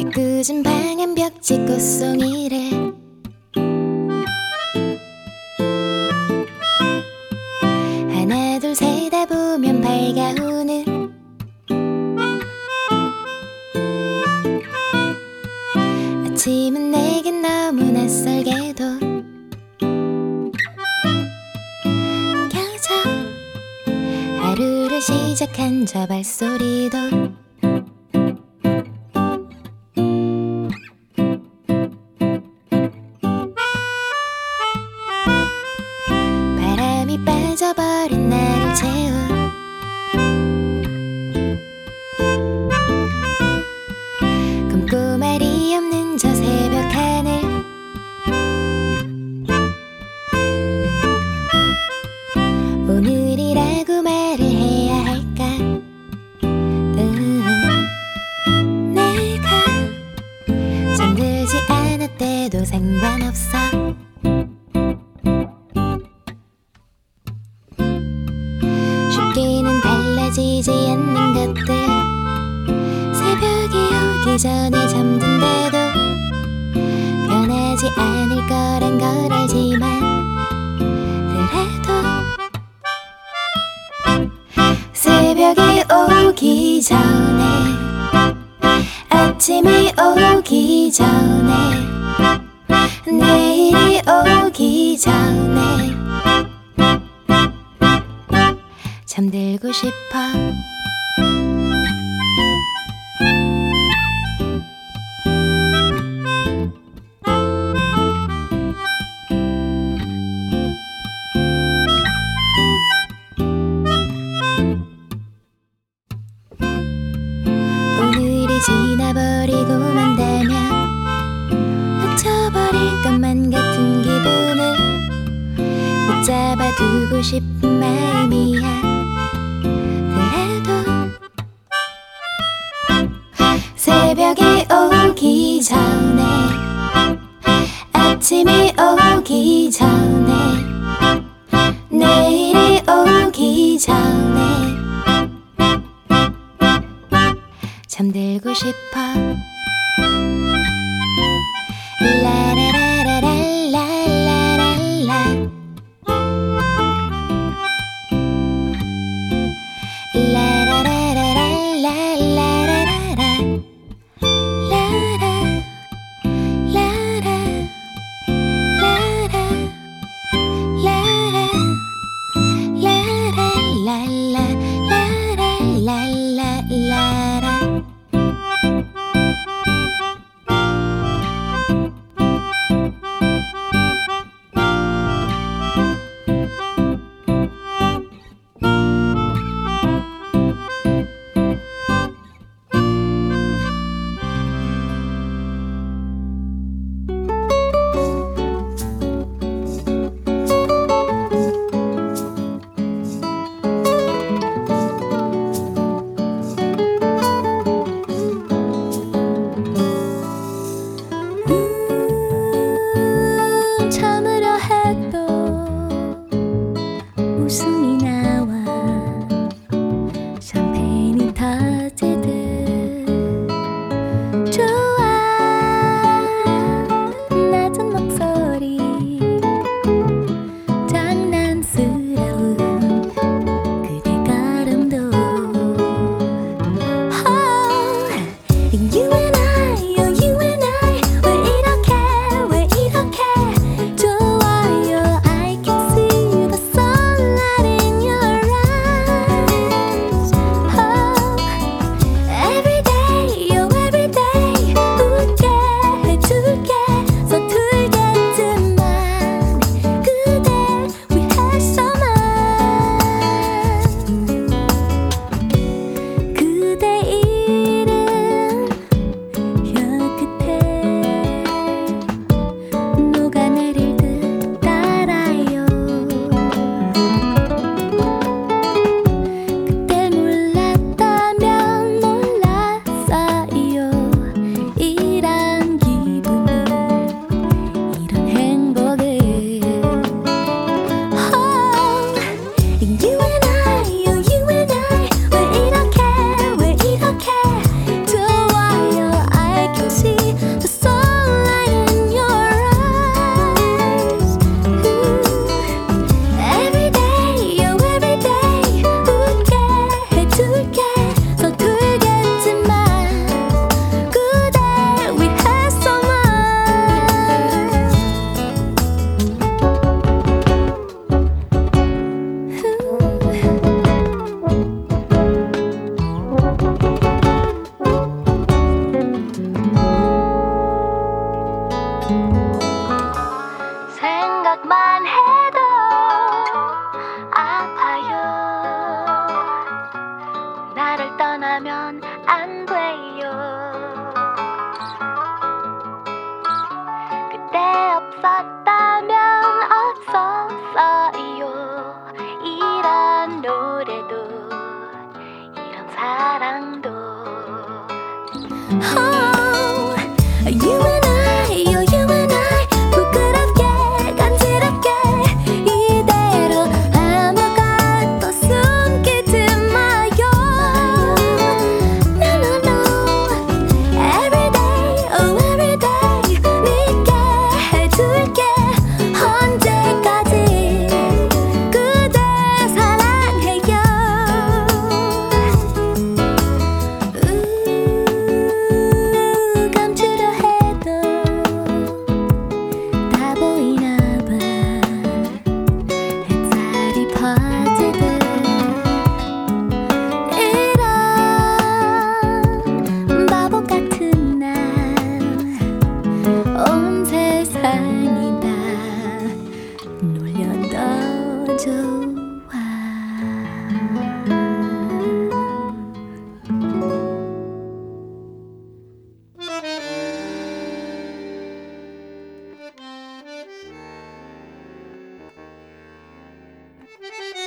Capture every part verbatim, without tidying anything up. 애꿎은 방안 벽지 꽃송이래. 하나 둘 세다 보면 밝아오는 아침은 내겐 너무 낯설게도 켜져. 하루를 시작한 저 발소리도 빠져버린 나를 채워. 꿈꾸말이 없는 저 새벽 하늘 오늘이라고 말을 해야 할까. 음. 내가 잠들지 않았대도 상관없어. 쉽게는 달라지지 않는 것들 새벽이 오기 전에 잠든데도 변하지 않을 거란 걸 알지만 그래도 새벽이 오기 전에 아침이 오기 전에 내일이 오기 전에 잠들고 싶어. 오늘이 지나버리고 만다면 놓쳐버릴 것만 같은 기분을 못 잡아두고 싶은 마음이야. 새벽이 오기 전에 아침이 오기 전에 내일이 오기 전에 잠들고 싶어. 라라라라라라라라 la la la la la la. 떠나면 안 돼요. 그때 없었다면 없었어요. 이런 노래도 이런 사랑도 oh, you and I, oh, you and I 부끄럽게 간지럽게 이대로 아무것도 숨기지 마요. No no no every day, oh every day 네게 해줄게 언제까지 그대 사랑해요. 우 감추려 해도 다 보이나봐. 햇살이 퍼지듯 이런 바보 같은 날 온 세상이 다 놀려 더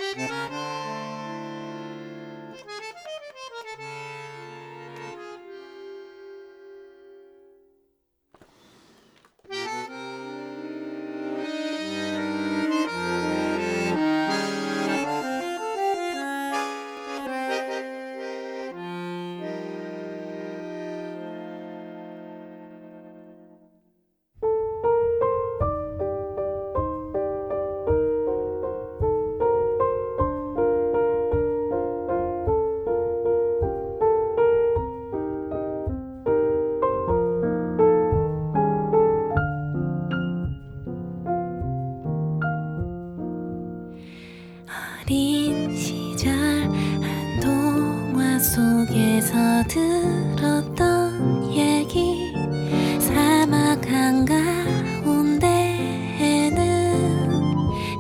좋아. 어린 시절 한 동화 속에서 들었던 얘기. 사막 한가운데에는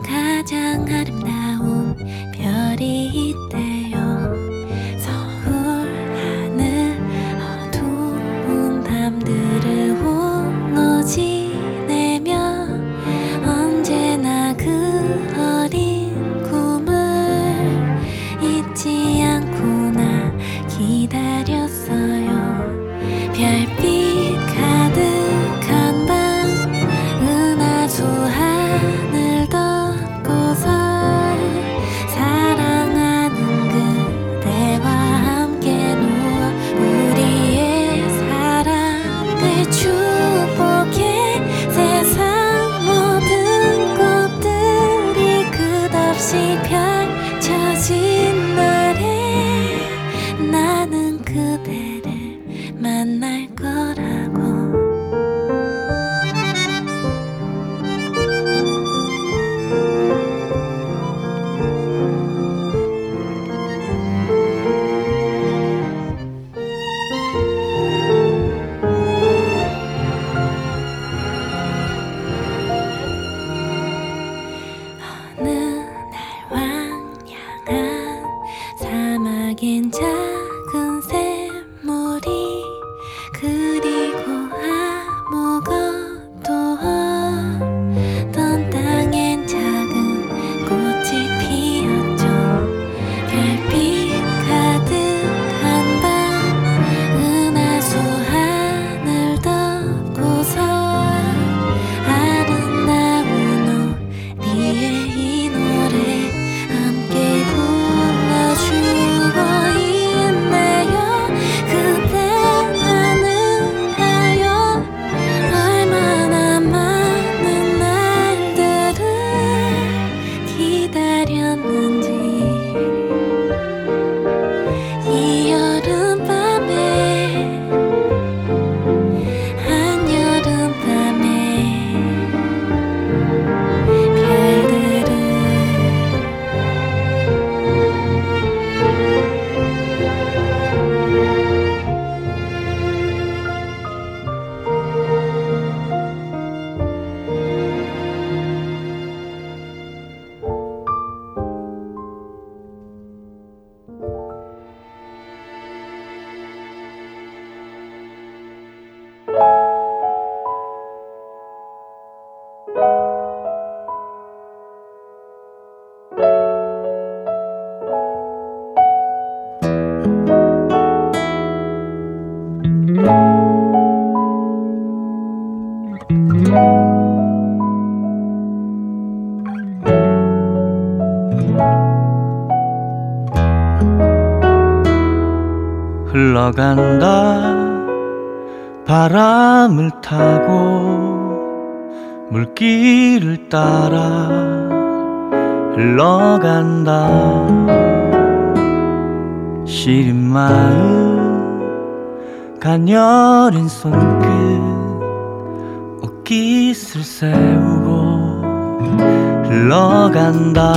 가장 아름다운 별이 있대요. 서울 하늘 어두운 밤들을 홀로 지내며 언제나 그 어린 꿈을 잊지 않고나 기다렸어요. 별빛 가득한 밤 은하수 하늘 덮고서 사랑하는 그대와 함께 누워 우리의 사랑을 축복해. 세상 모든 꽃들이 끝없이 펼쳐진 날에 나는 그대를 만날 거라고. 어느 날 왕양한 사막엔 작은 샘물 흘러간다. 바람을 타고 물길을 따라 흘러간다. 시린 마음 가녀린 손끝 옷깃을 세우고 흘러간다.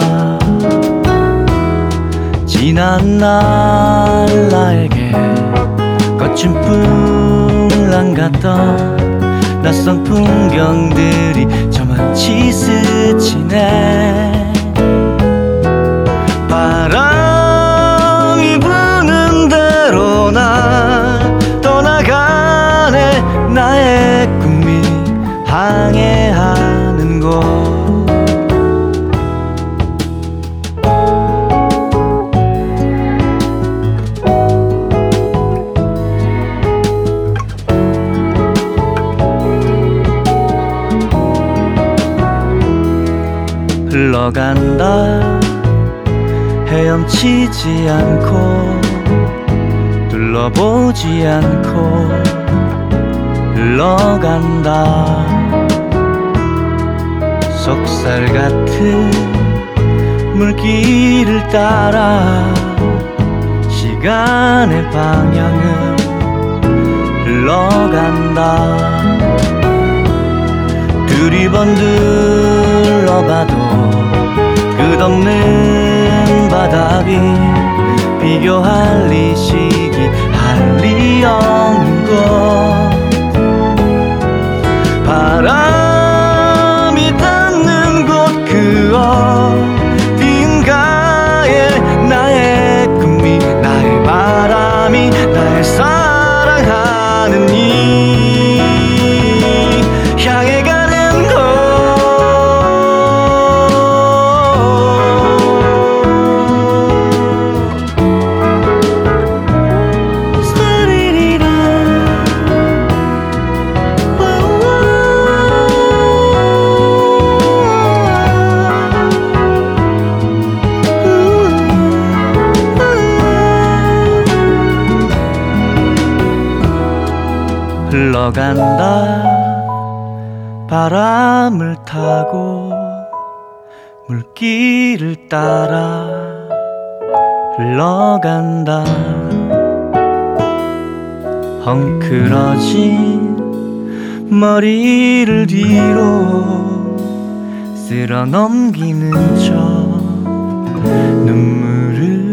지난 날 나에게 거친 풍랑 같던 낯선 풍경들이 저만치 스치네. 바람이 부는 대로 나 떠나가네. 나의 꿈이 항해하는 곳. 흘러간다. 헤엄치지 않고 둘러보지 않고 흘러간다. 속살 같은 물길을 따라 시간의 방향은 흘러간다. 두리번 둘러봐도 끝없는 바닥이 비교할 리 시기 할 리 없는 곳. 바람이 닿는 곳 그 어딘가에 나의 꿈이 나의 바람이 나의 사랑하는 이 향해 가는 곳. 흘러간다. 바람을 타고 물길을 따라 흘러간다. 헝클어진 머리를 뒤로 쓸어넘기는 저 눈물을.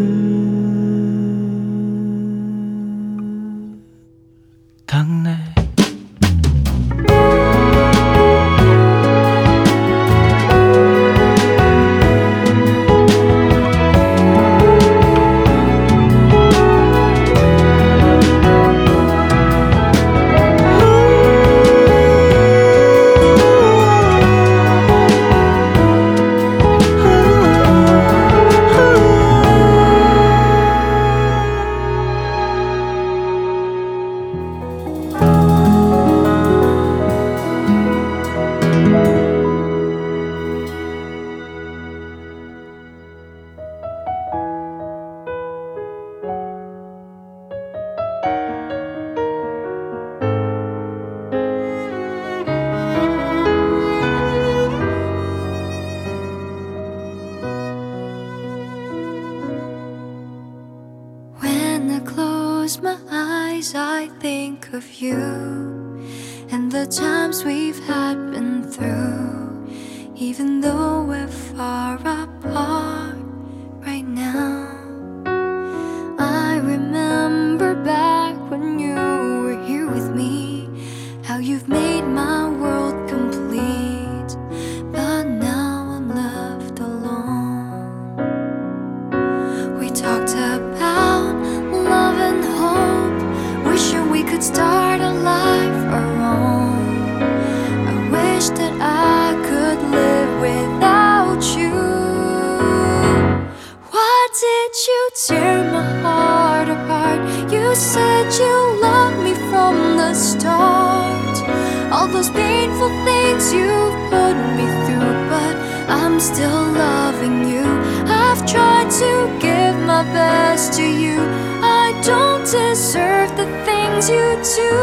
Don't deserve the things you do.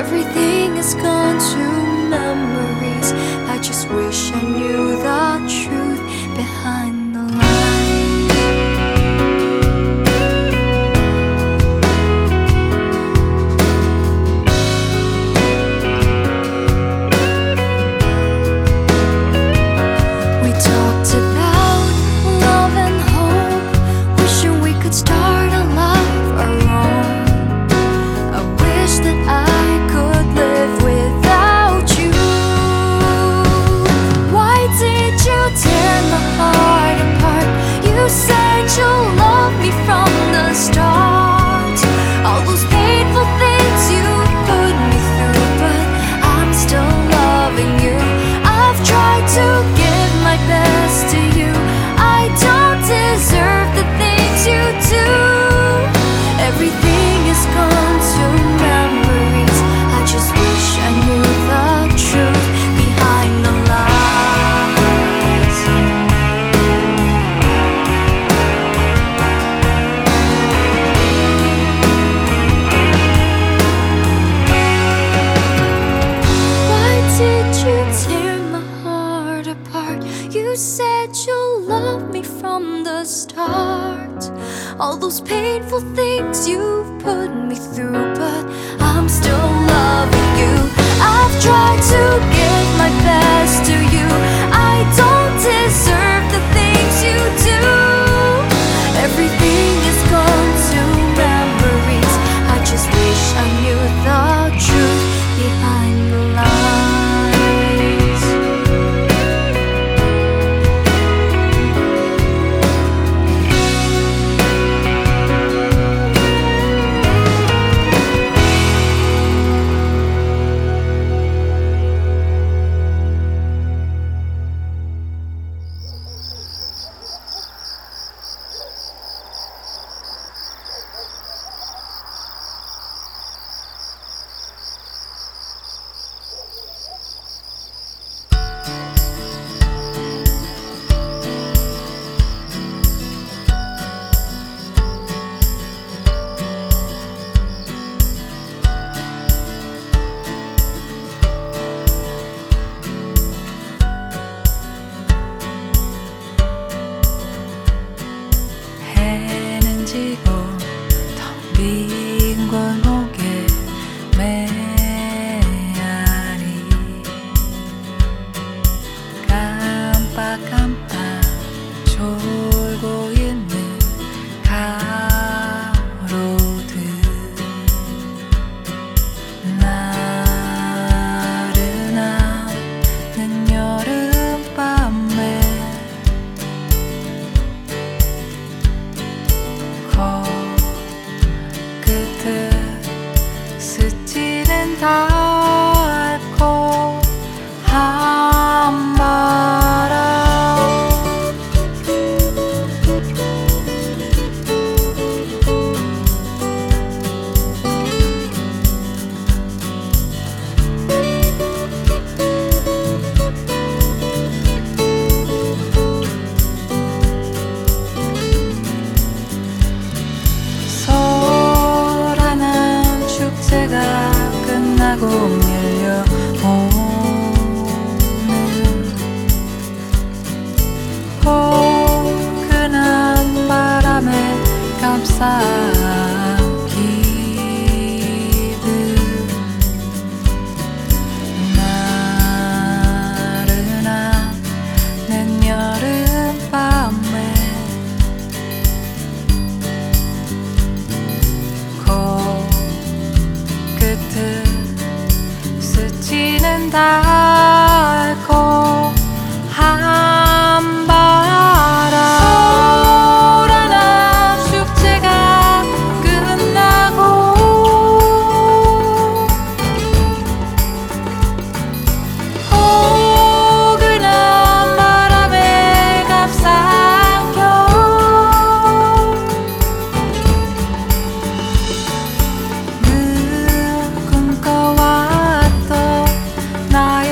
Everything is gone to memories. I just wish I knew the truth behind the lie. We talked about love and hope, wishing we could start. You said you'll love me from the start. All those painful things you've put me through, but I'm still loving you. I've tried to give my best to you. I don't deserve the things you do. Everything is gone to memories. I just wish I knew the truth behind the lies. 나의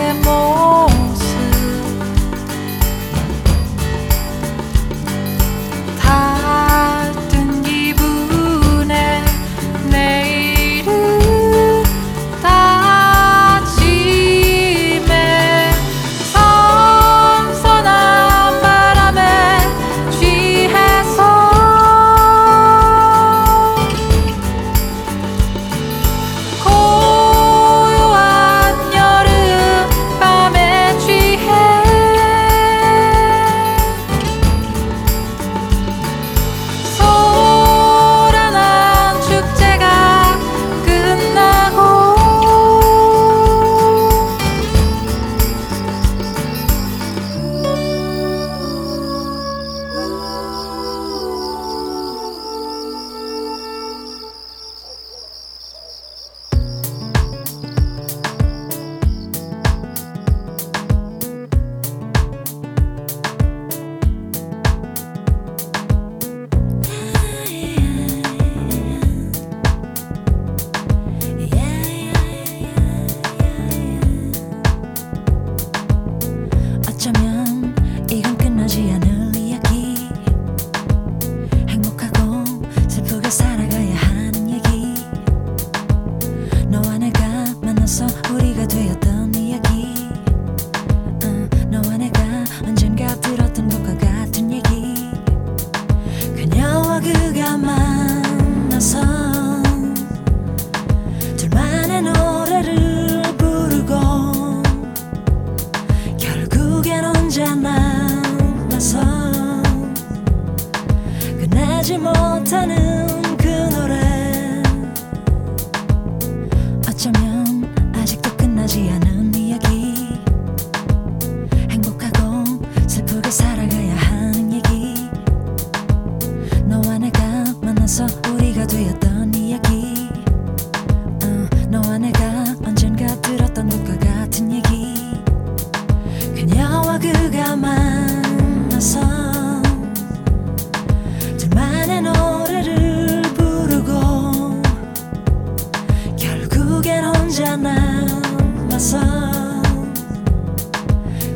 혼자 남아서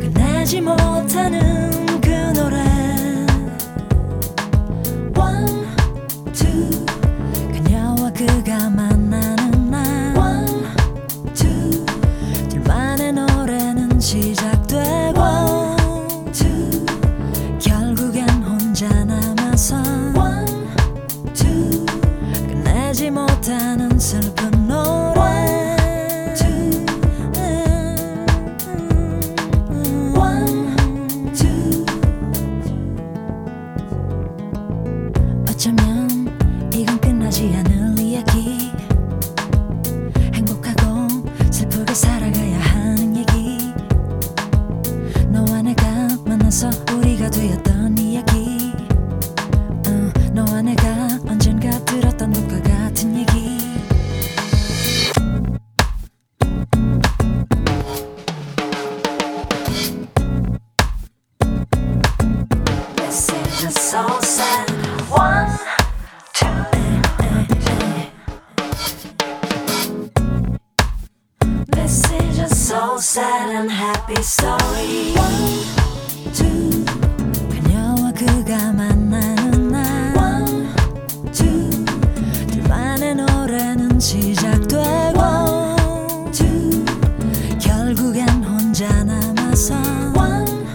끝나지 못하는 그 노래 One, two 그녀와 그가 만나는 날 One, two 둘만의 노래는 시작되고 One, two 결국엔 혼자 남아서 One, two 끝내지 못하는 슬픈 어쩌면 이건 끝나지 않을 이야기 행복하고 슬프게 살아가야 하는 얘기 너와 내가 만나서 우리가 되었던 이야기 uh, 너와 내가 언젠가 들었던 것과 같은 얘기 This is just so sad One, two, this is just so sad and happy story. One, two, 그녀와 그가 만나는 날. One, two, 둘만의 노래는 시작되고. One, two, 결국엔 혼자 남아서. One,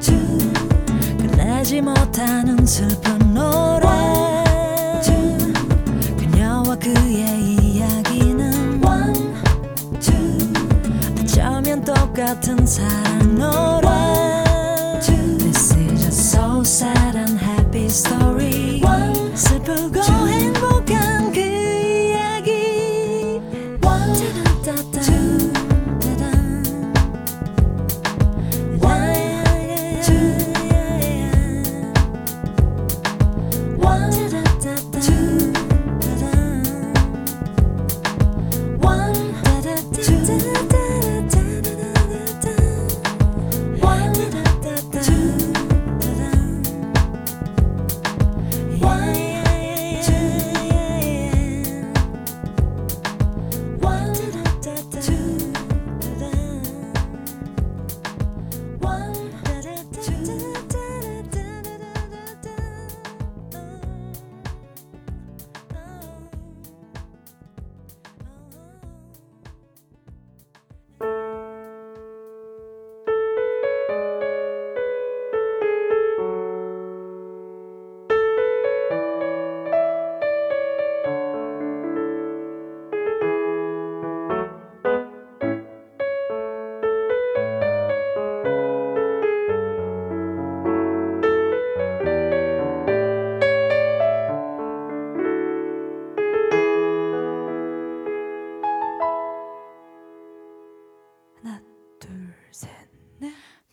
two, 끝내지 못하는 슬픈 노래 그녀와 그의 이야기는 One, two 어쩌면 똑같은 사랑 노래 One, two This is just so sad and happy story One, 슬프고 two. 행복한 그 이야기 One, two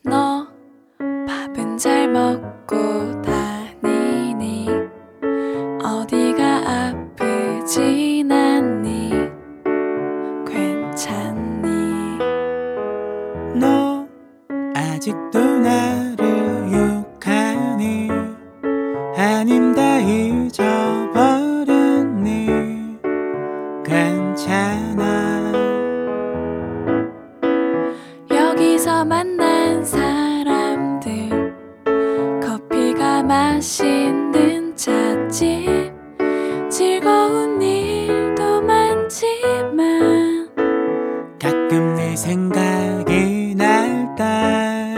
너 밥은 잘 먹고 다니니 어디가 아프진 않니 괜찮니 너 아직도 나를 욕하니 아님 다 잊어버렸니 괜찮아 여기서 만난 사람들 커피가 맛있는 찻집 즐거운 일도 많지만 가끔 내 생각이 날 때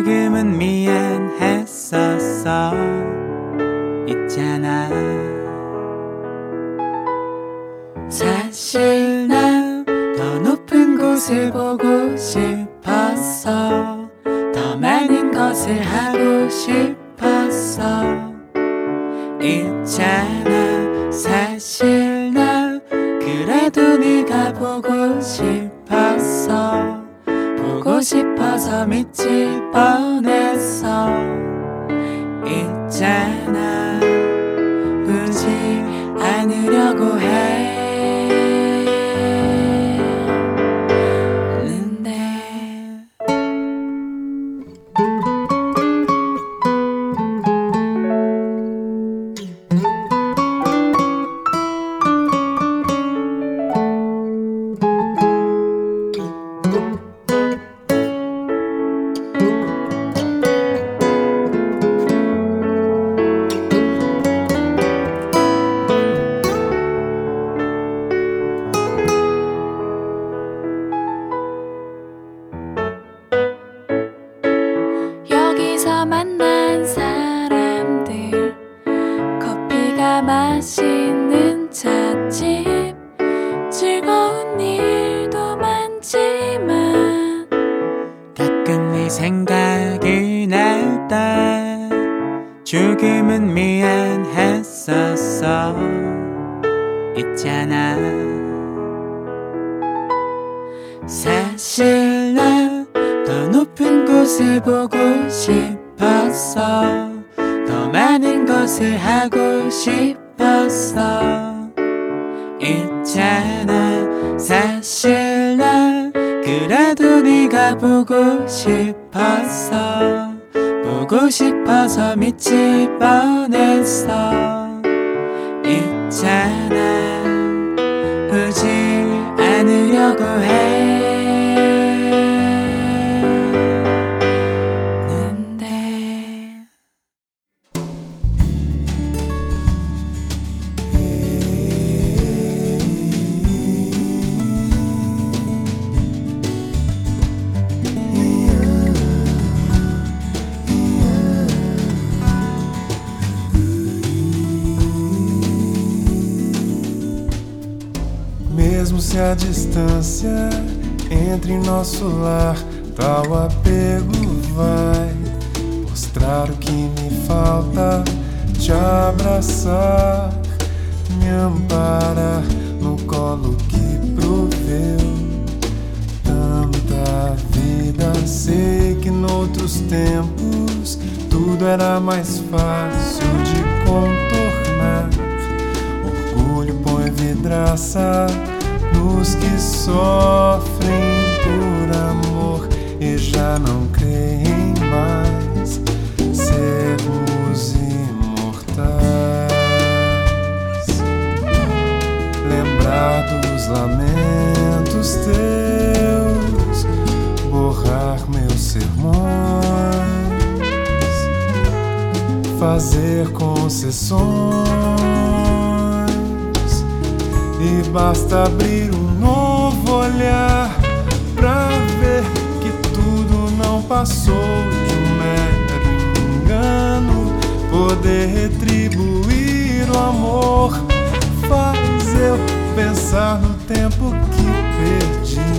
죽음은 미안했었어 있잖아 사실 난 더 높은 곳을 보고 싶었어 더 많은 것을 하고 싶었어 있잖아 사실 난 그래도 네가 보고 싶었어 보고 싶어서 미칠 뻔했어 있잖아 울지 않으려고 해 있잖아. 사실 난 더 높은 곳을 보고 싶었어. 더 많은 것을 하고 싶었어. 있잖아. 사실 난 그래도 네가 보고 싶었어. 보고 싶어서 미칠 뻔했어. 있잖아. 울지 않으려고 했는데. Mesmo se a distância entre nosso lar, tal apego vai mostrar o que me falta. Te abraçar, me amparar no colo que proveu tanta vida. Sei que noutros tempos tudo era mais fácil de contornar. Orgulho põe vidraça nos que sofrem por amor e já não creem mais sermos imortais. Lembrar dos lamentos teus, borrar meus sermões, fazer concessões. E basta abrir um novo olhar pra ver que tudo não passou de um mero engano. Poder retribuir o amor, faz eu pensar no tempo que perdi.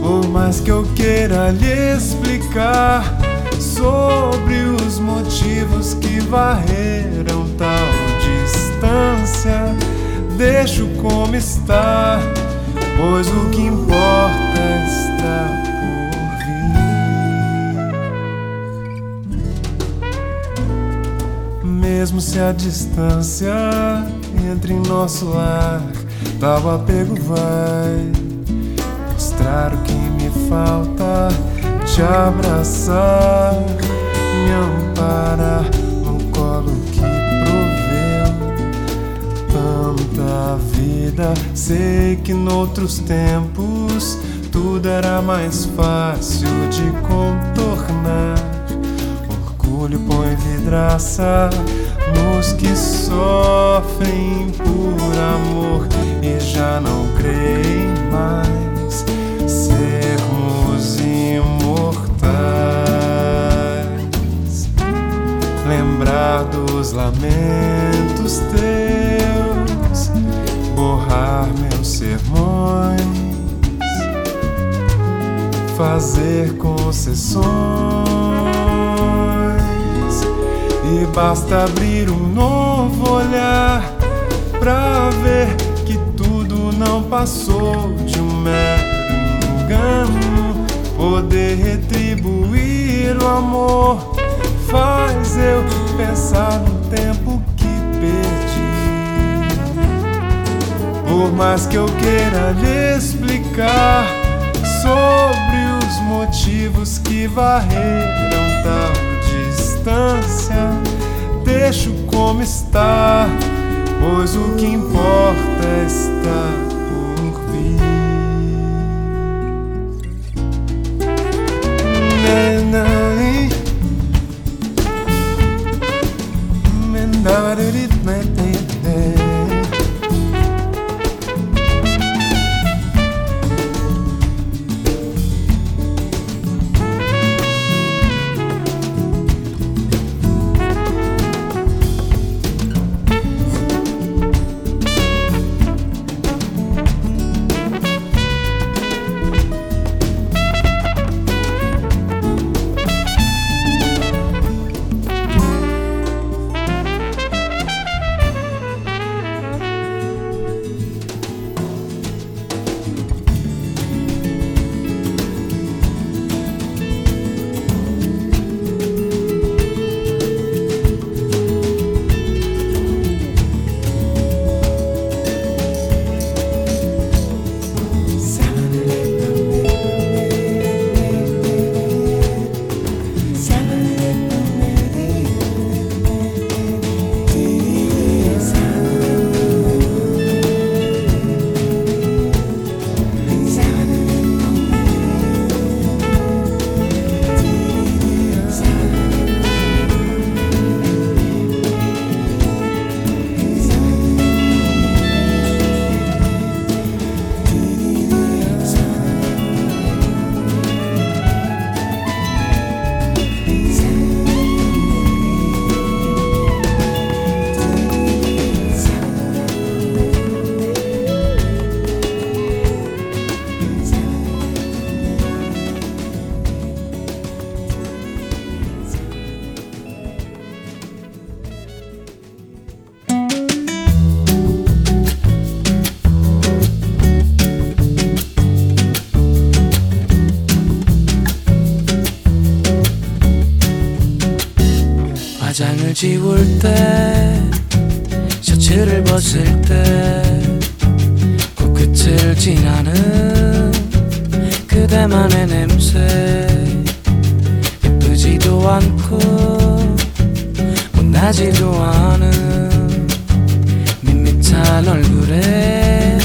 Por mais que eu queira lhe explicar sobre os motivos que varreram tal distância, deixo como está, pois o que importa está por vir. Mesmo se a distância entre em nosso lar, tal apego vai mostrar o que me falta. Te abraçar, me amparar no colo que tanta vida. Sei que noutros tempos tudo era mais fácil de contornar. Orgulho põe vidraça nos que sofrem por amor e já não creem mais sermos imortais. Lembrar dos lamentos teus, borrar meus sermões, fazer concessões. E basta abrir um novo olhar pra ver que tudo não passou de um mero engano. Poder retribuir o amor faz eu pensar no tempo que perdi. Por mais que eu queira lhe explicar sobre os motivos que varreram tal distância, deixo como está, pois o que importa está por vir. Menari, menari, menari. 지울 때 셔츠를 벗을 때 코끝을 지나는 그대만의 냄새 예쁘지도 않고 못나지도 않은 밋밋한 얼굴에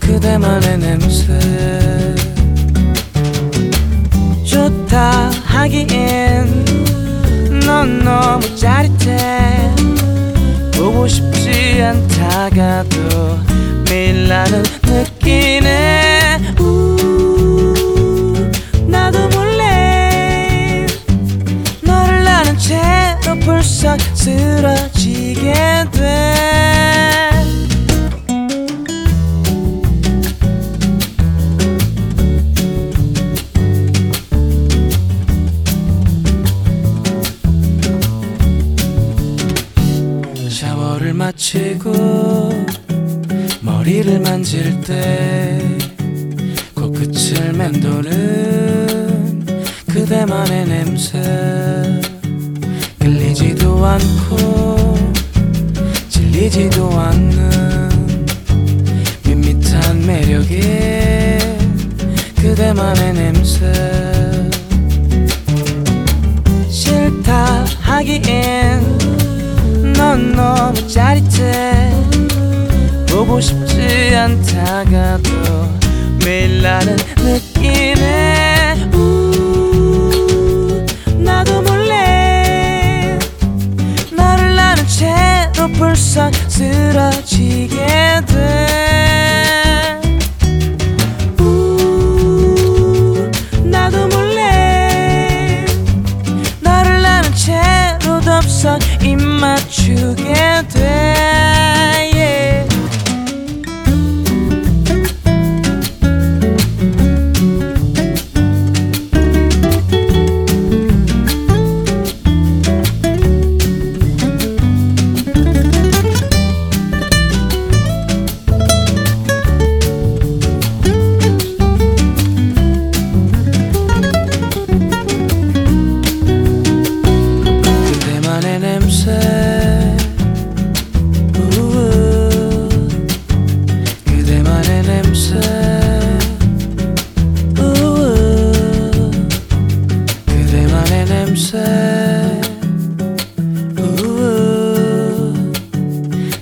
그대만의 냄새 좋다 하기엔 넌 너무 짜릿해 보고 싶지 않다가도 밀라는 느끼네 우 나도 몰래 너를 아는 채로 불쑥 쓰러지게 돼 샤워를 마치고 머리를 만질 때 코끝을 맴도는 그대만의 냄새 끌리지도 않고 질리지도 않는 밋밋한 매력에 그대만의 냄새 싫다 하기엔 넌 너무 짜릿해 보고 싶지 않다가도 매일 나는 느끼네 우 나도 몰래 너를 아는 채로 불쑥 쓰러지게 돼 우 나도 몰래 너를 아는 채로 덥석 입맞추게 돼 yeah.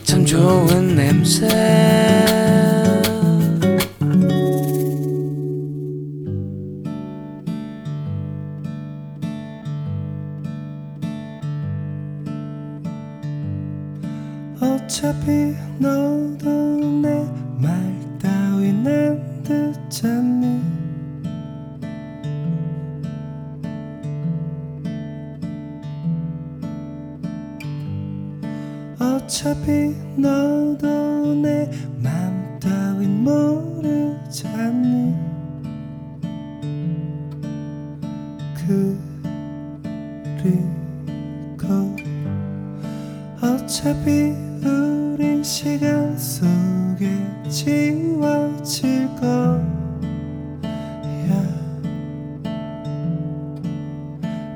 참 좋은 냄새. 어차피 너도 내 말 따윈 안 듣잖니. 어차피 너도 내 맘 따윈 모르잖니. 그리고 어차피 우린 시간 속에 지워질 거야.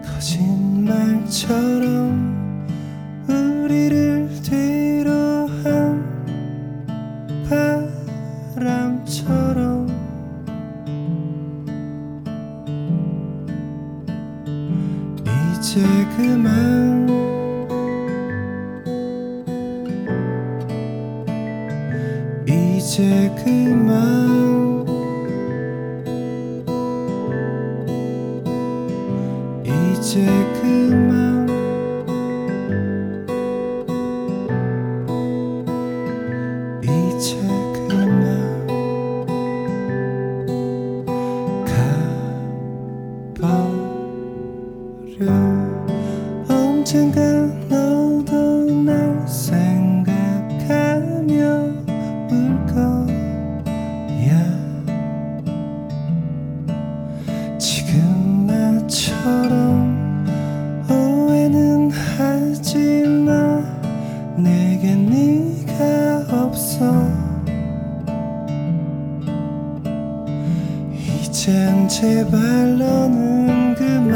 거짓말처럼 이제 그만 이제 그만 이제 그만 이제 그만 가버려 언젠가 너도 날 생각하며 울 거야. 지금 나처럼 오해는 하지 마. 내겐 네가 없어. 이젠 제발 너는 그만.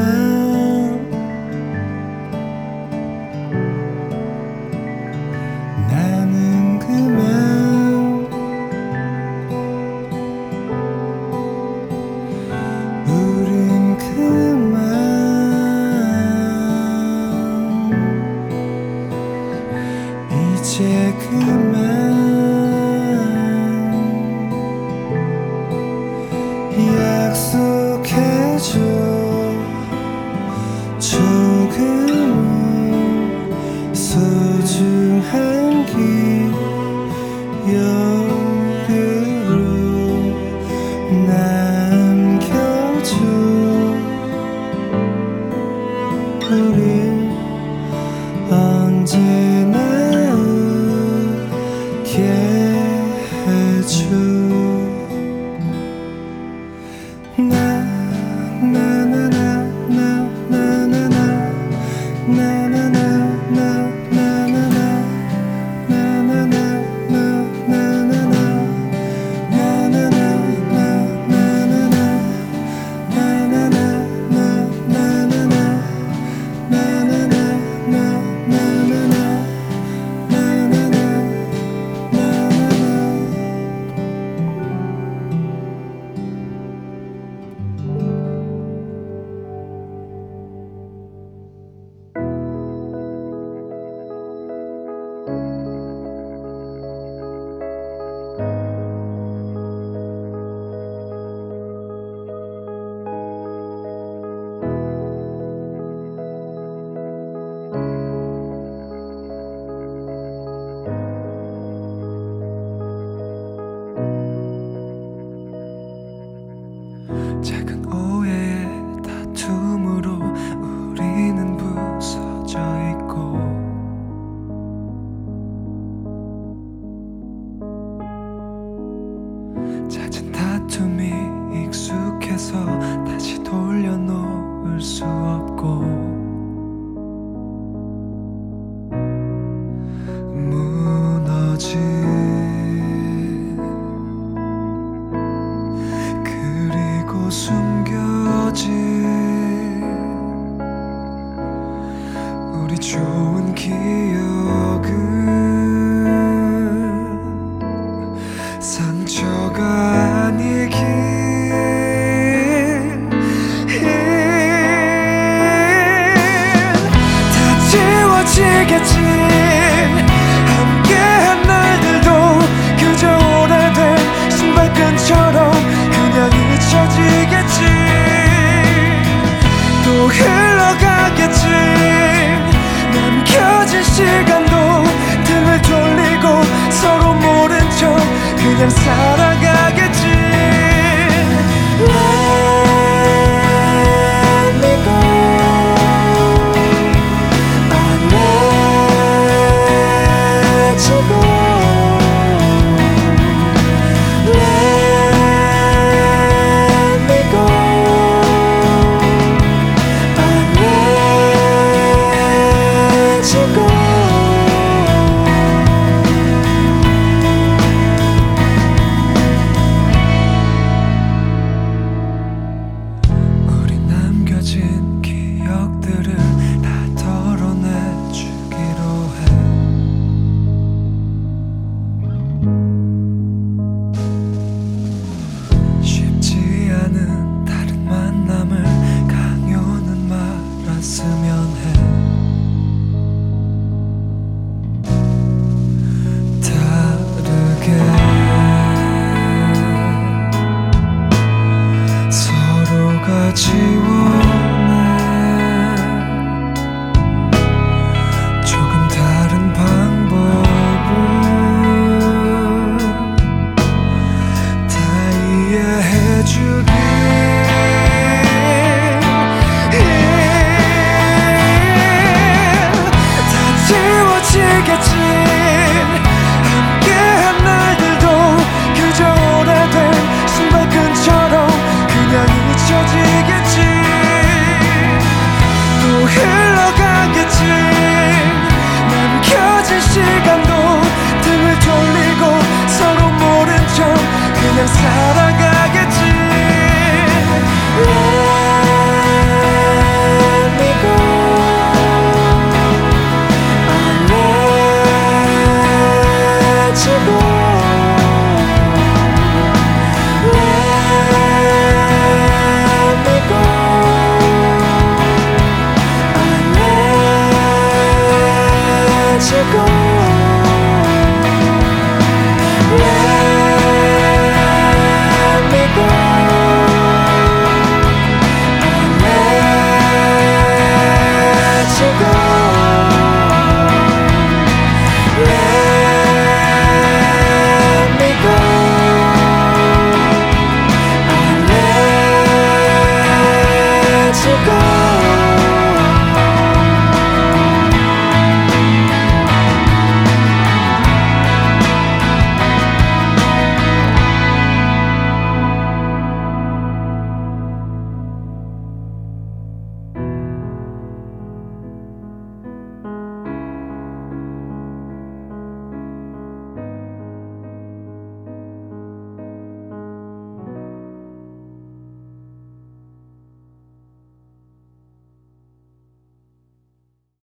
Chicago.